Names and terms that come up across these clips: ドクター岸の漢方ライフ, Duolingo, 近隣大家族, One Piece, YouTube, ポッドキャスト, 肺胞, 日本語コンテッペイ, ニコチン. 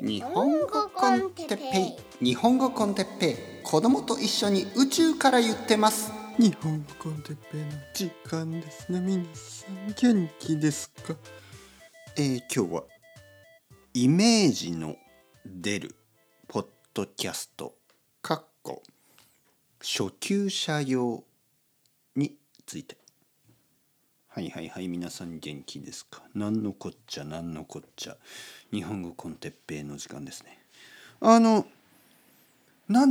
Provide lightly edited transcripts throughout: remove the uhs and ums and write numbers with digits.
日本語コンテッペイ、日本語コンテッペイ、子供と一緒に宇宙から言ってます。日本語コンテッペイの時間ですね。皆さん元気ですか？今日はイメージの出るポッドキャスト初級者用について。はい、皆さん元気ですか？なんのこっちゃ、日本語コンテッペイの時間ですね。何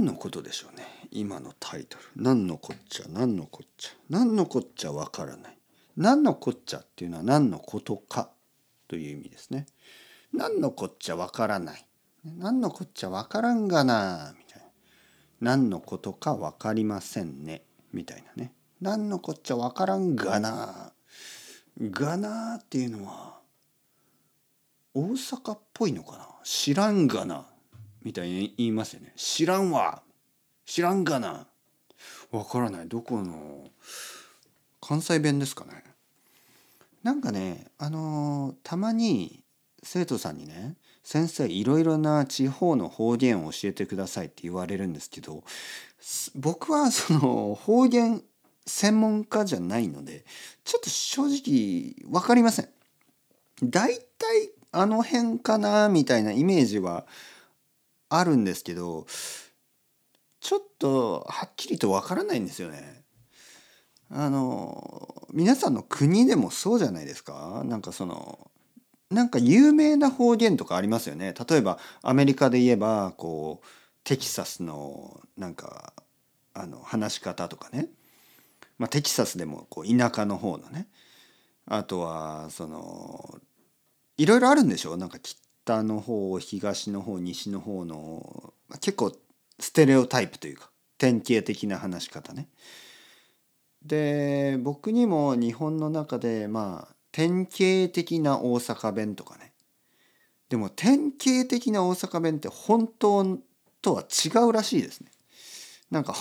のことでしょうね、今のタイトル。なんのこっちゃわからない。なんのこっちゃっていうのは何のことかという意味ですね。なんのこっちゃわからない。なんのこっちゃわからんがなみたいな。何のことかわかりませんねみたいなね。何のこっちゃわからんがな。がなっていうのは大阪っぽいのかな。知らんがなみたいに言いますよね。知らんわ、知らんがな、わからない、どこの関西弁ですかね。なんかね、たまに生徒さんにね、先生いろいろな地方の方言を教えてくださいって言われるんですけど、僕はその方言専門家じゃないのでちょっと正直わかりません。だいたいあの辺かなみたいなイメージはあるんですけど、ちょっとはっきりとわからないんですよね。皆さんの国でもそうじゃないですか。なんか有名な方言とかありますよね。例えばアメリカで言えばこうテキサスのなんか話し方とかね、テキサスでもこう田舎の方のね、あとはそのいろいろあるんでしょう。なんか北の方、東の方、西の方の結構ステレオタイプというか典型的な話し方ね。で僕にも日本の中で典型的な大阪弁とかね。でも典型的な大阪弁って本当とは違うらしいですね。なんか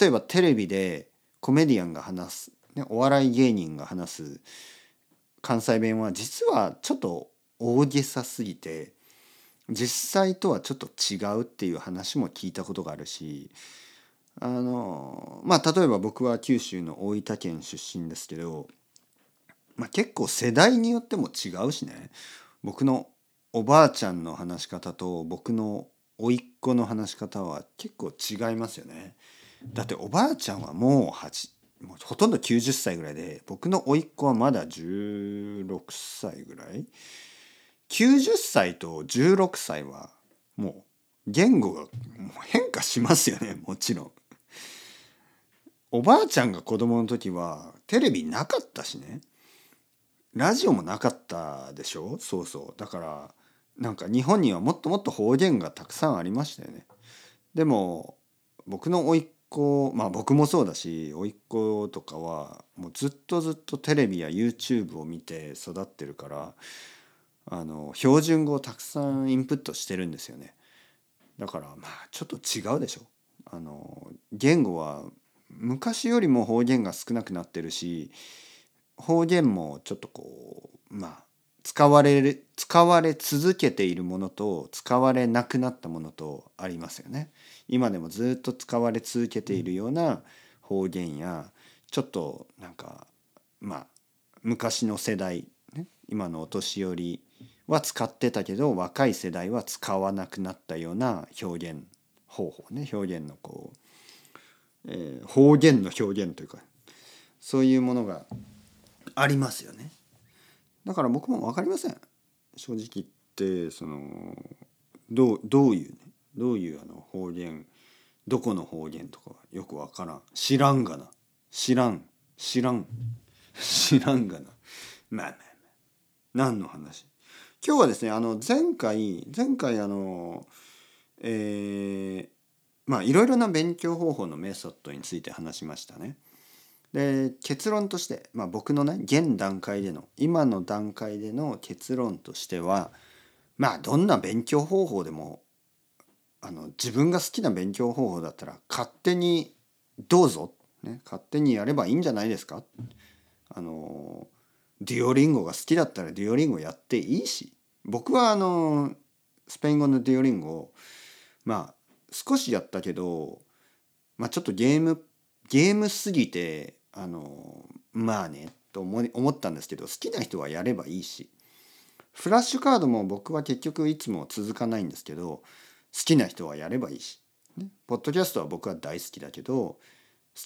例えばテレビでコメディアンが話す、ね、お笑い芸人が話す関西弁は実はちょっと大げさすぎて実際とはちょっと違うっていう話も聞いたことがあるし、例えば僕は九州の大分県出身ですけど、結構世代によっても違うしね。僕のおばあちゃんの話し方と僕の甥っ子の話し方は結構違いますよね。だっておばあちゃんはもうほとんど90歳ぐらいで、僕の甥っ子はまだ16歳ぐらい。90歳と16歳はもう言語が変化しますよね、もちろん。おばあちゃんが子供の時はテレビなかったしね。ラジオもなかったでしょ。そうだからなんか日本にはもっともっと方言がたくさんありましたよね。でも僕の甥っ子、僕もそうだし甥っ子とかはもうずっとテレビや YouTube を見て育ってるから、標準語をたくさんインプットしてるんですよね。だからちょっと違うでしょ。言語は昔よりも方言が少なくなってるし、方言もちょっと使われ続けているものと使われなくなったものとありますよね。今でもずっと使われ続けているような方言や、ちょっと昔の世代、ね、今のお年寄りは使ってたけど若い世代は使わなくなったような表現方法ね。表現の方言の表現というか、そういうものがありますよね。だから僕も分かりません、正直言って。どういう方言、どこの方言とかはよく分からん。知らんがな。何の話？今日はですね、前回いろいろな勉強方法のメソッドについて話しましたね。で結論として、僕のね現段階での今の段階での結論としては、どんな勉強方法でも自分が好きな勉強方法だったら勝手にどうぞ、ね、勝手にやればいいんじゃないですか。デュオリンゴが好きだったらデュオリンゴやっていいし、僕はスペイン語のデュオリンゴをまあ少しやったけど、まあ、ちょっとゲームすぎてまあねと思ったんですけど、好きな人はやればいいし、フラッシュカードも僕は結局いつも続かないんですけど、好きな人はやればいいし、ね、ポッドキャストは僕は大好きだけど、好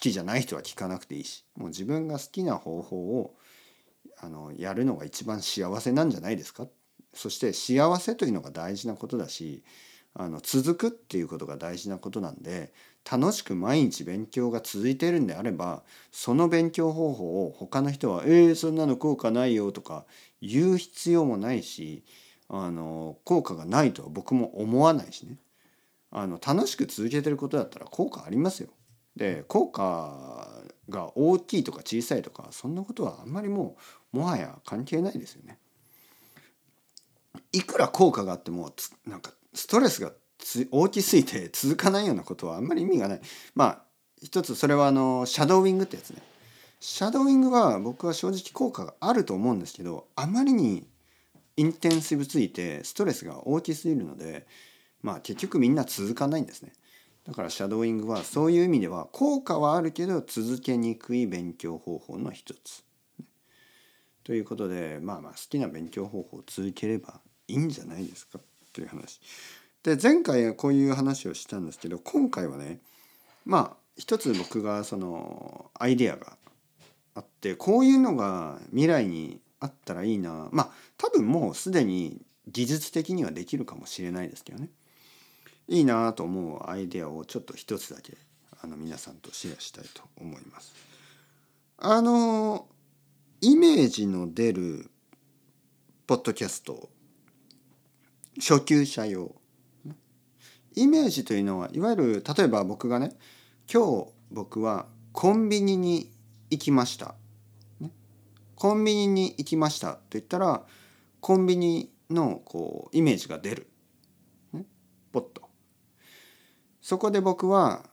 きじゃない人は聞かなくていいし、もう自分が好きな方法をやるのが一番幸せなんじゃないですか。そして幸せというのが大事なことだし、続くっていうことが大事なことなんで、楽しく毎日勉強が続いているんであれば、その勉強方法を他の人はそんなの効果ないよとか言う必要もないし、効果がないとは僕も思わないしね。楽しく続けてることだったら効果ありますよ。で、効果が大きいとか小さいとかそんなことはあんまりもはや関係ないですよね。いくら効果があってもなんかストレスが大きすぎて続かないようなことはあんまり意味がない。まあ一つそれはシャドウイングってやつね。シャドウイングは僕は正直効果があると思うんですけど、あまりにインテンシブすぎてストレスが大きすぎるので、まあ結局みんな続かないんですね。だからシャドウイングはそういう意味では効果はあるけど続けにくい勉強方法の一つということで、まあ好きな勉強方法を続ければいいんじゃないですかという話で、前回はこういう話をしたんですけど、今回はね、まあ一つ僕がアイデアがあって、こういうのが未来にあったらいいな、まあ多分もうすでに技術的にはできるかもしれないですけどね、いいなと思うアイデアをちょっと一つだけ皆さんとシェアしたいと思います。イメージの出るポッドキャスト、初級者用。イメージというのはいわゆる、例えば僕がね、今日僕はコンビニに行きました、ね、コンビニに行きましたと言ったら、コンビニのイメージが出る、ね、ポッと。そこで僕は、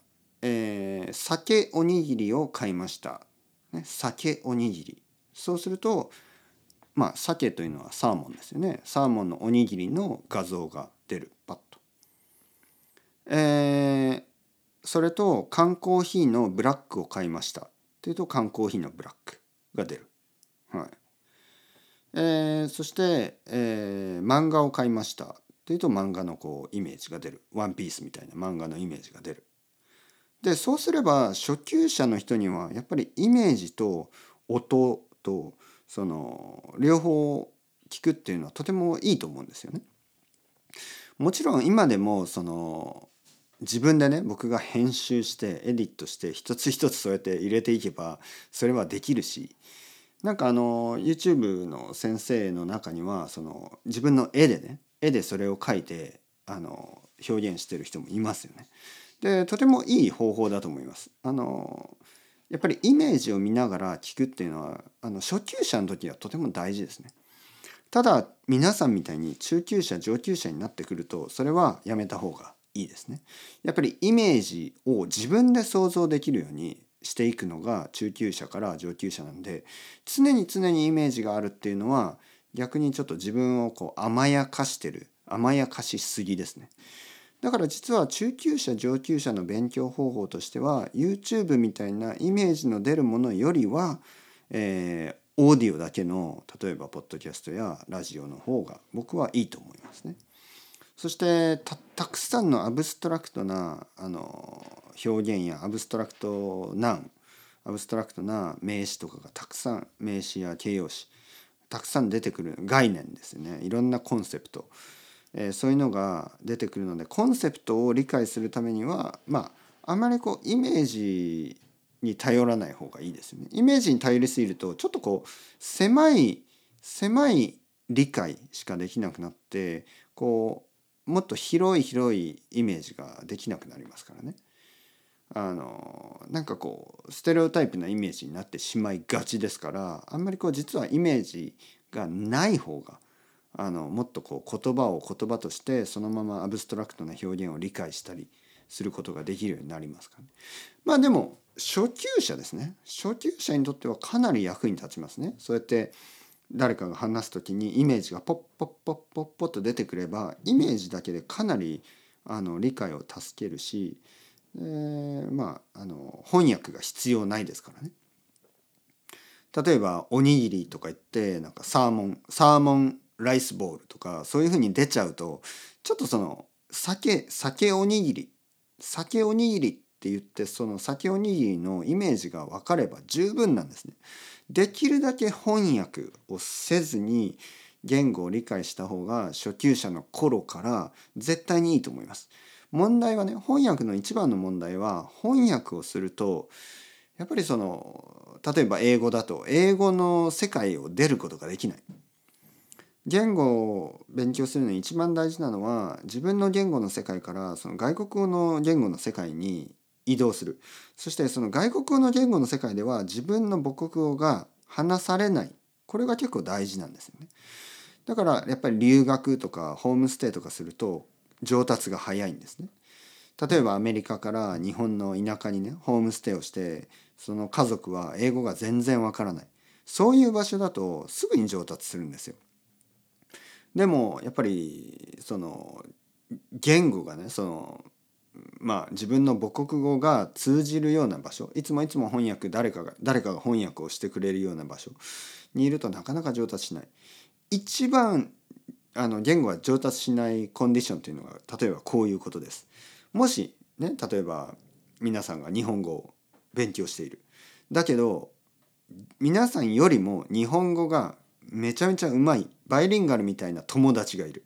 酒おにぎりを買いました、ね、酒おにぎり。そうすると、まあ鮭というのはサーモンですよね。サーモンのおにぎりの画像が出る、パッと。それと缶コーヒーのブラックを買いましたというと、缶コーヒーのブラックが出る。はい。そして、漫画を買いましたというと、漫画のイメージが出る。ワンピースみたいな漫画のイメージが出る。で、そうすれば初級者の人にはやっぱりイメージと音と両方聞くっていうのはとてもいいと思うんですよね。もちろん今でも自分でね、僕が編集してエディットして一つ一つそうやって入れていけばそれはできるし、なんかYouTube の先生の中には自分の絵でそれを描いて表現してる人もいますよね。で、とてもいい方法だと思います。やっぱりイメージを見ながら聞くっていうのは初級者の時はとても大事ですね。ただ皆さんみたいに中級者上級者になってくると、それはやめた方がいいですね。やっぱりイメージを自分で想像できるようにしていくのが中級者から上級者なんで、常にイメージがあるっていうのは逆にちょっと自分を甘やかしすぎですね。だから実は中級者上級者の勉強方法としては、 YouTube みたいなイメージの出るものよりは、オーディオだけの、例えばポッドキャストやラジオの方が僕はいいと思いますね。そして たくさんのアブストラクトな表現やアブストラクトな名詞とかがたくさん、名詞や形容詞たくさん出てくる、概念ですよね、いろんなコンセプト、そういうのが出てくるので、コンセプトを理解するためには、まああまりイメージに頼らない方がいいですよね。イメージに頼りすぎるとちょっと狭い理解しかできなくなって、もっと広いイメージができなくなりますからね。なんかステレオタイプなイメージになってしまいがちですから、あんまり実はイメージがない方がもっと言葉としてそのままアブストラクトな表現を理解したりすることができるようになりますからね。まあでも初級者ですね、初級者にとってはかなり役に立ちますね。そうやって誰かが話すときにイメージがポッポッポッポッポッと出てくれば、イメージだけでかなり理解を助けるし、翻訳が必要ないですからね。例えばおにぎりとか言ってなんかサーモンライスボールとかそういう風に出ちゃうと、ちょっとその酒おにぎりって言って、その酒おにぎりのイメージが分かれば十分なんですね。できるだけ翻訳をせずに言語を理解した方が初級者の頃から絶対にいいと思います。問題はね、翻訳の一番の問題は、翻訳をするとやっぱりその例えば英語だと英語の世界を出ることができない。言語を勉強するのに一番大事なのは、自分の言語の世界からその外国語の言語の世界に移動する。そしてその外国語の言語の世界では自分の母国語が話されない。これが結構大事なんですよね。だからやっぱり留学とかホームステイとかすると上達が早いんですね。例えばアメリカから日本の田舎にね、ホームステイをして、その家族は英語が全然わからない。そういう場所だとすぐに上達するんですよ。でもやっぱりその言語がね、自分の母国語が通じるような場所、いつも誰かが翻訳をしてくれるような場所にいるとなかなか上達しない。一番言語が上達しないコンディションというのが、例えばこういうことです。もしね、例えば皆さんが日本語を勉強している。だけど皆さんよりも日本語がめちゃめちゃうまいバイリンガルみたいな友達がいる。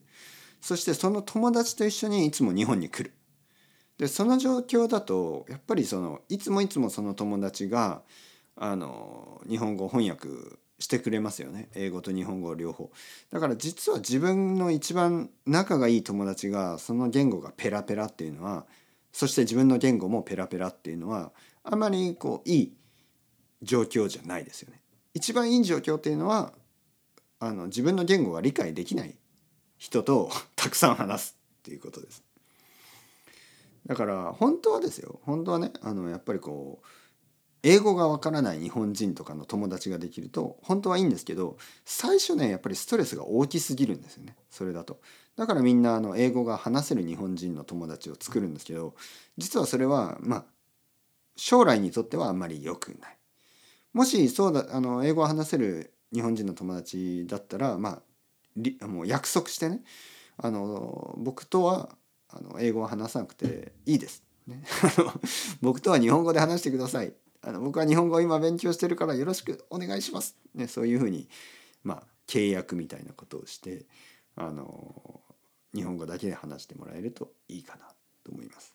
そしてその友達と一緒にいつも日本に来る。でその状況だとやっぱりいつもその友達が日本語を翻訳してくれますよね。英語と日本語両方。だから実は自分の一番仲がいい友達がその言語がペラペラっていうのは、そして自分の言語もペラペラっていうのはあまりいい状況じゃないですよね。一番いい状況っていうのは自分の言語が理解できない人とたくさん話すっていうことです。だから本当はねやっぱり英語がわからない日本人とかの友達ができると本当はいいんですけど、最初ねやっぱりストレスが大きすぎるんですよね、それだと。だからみんな英語が話せる日本人の友達を作るんですけど、実はそれは将来にとってはあんまり良くない。もし英語を話せる日本人の友達だったら、もう約束してね、僕とは英語を話さなくていいです、ね、僕とは日本語で話してください、僕は日本語を今勉強してるからよろしくお願いします、ね、そういうふうに、契約みたいなことをして日本語だけで話してもらえるといいかなと思います。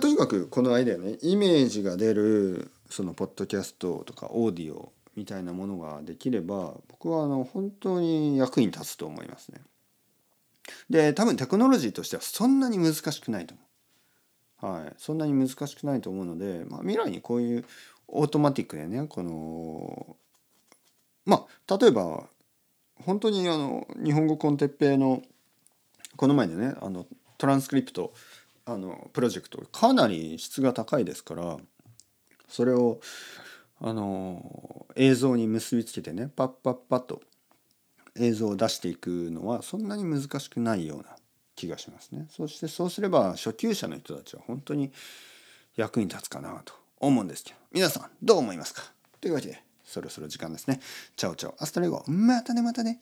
とにかくこのアイデアね、イメージが出るそのポッドキャストとかオーディオみたいなものができれば、僕は本当に役に立つと思いますね。で、多分テクノロジーとしてはそんなに難しくないと思う。はい、そんなに難しくないと思うので、未来にこういうオートマティックでね、例えば本当に日本語コンテッペイのこの前のね、トランスクリプトプロジェクト、かなり質が高いですから、それを映像に結びつけてね、パッパッパッと映像を出していくのはそんなに難しくないような気がしますね。そしてそうすれば初級者の人たちは本当に役に立つかなと思うんですけど、皆さんどう思いますか？というわけでそろそろ時間ですね。チャオチャオ、アスタレゴ、またね。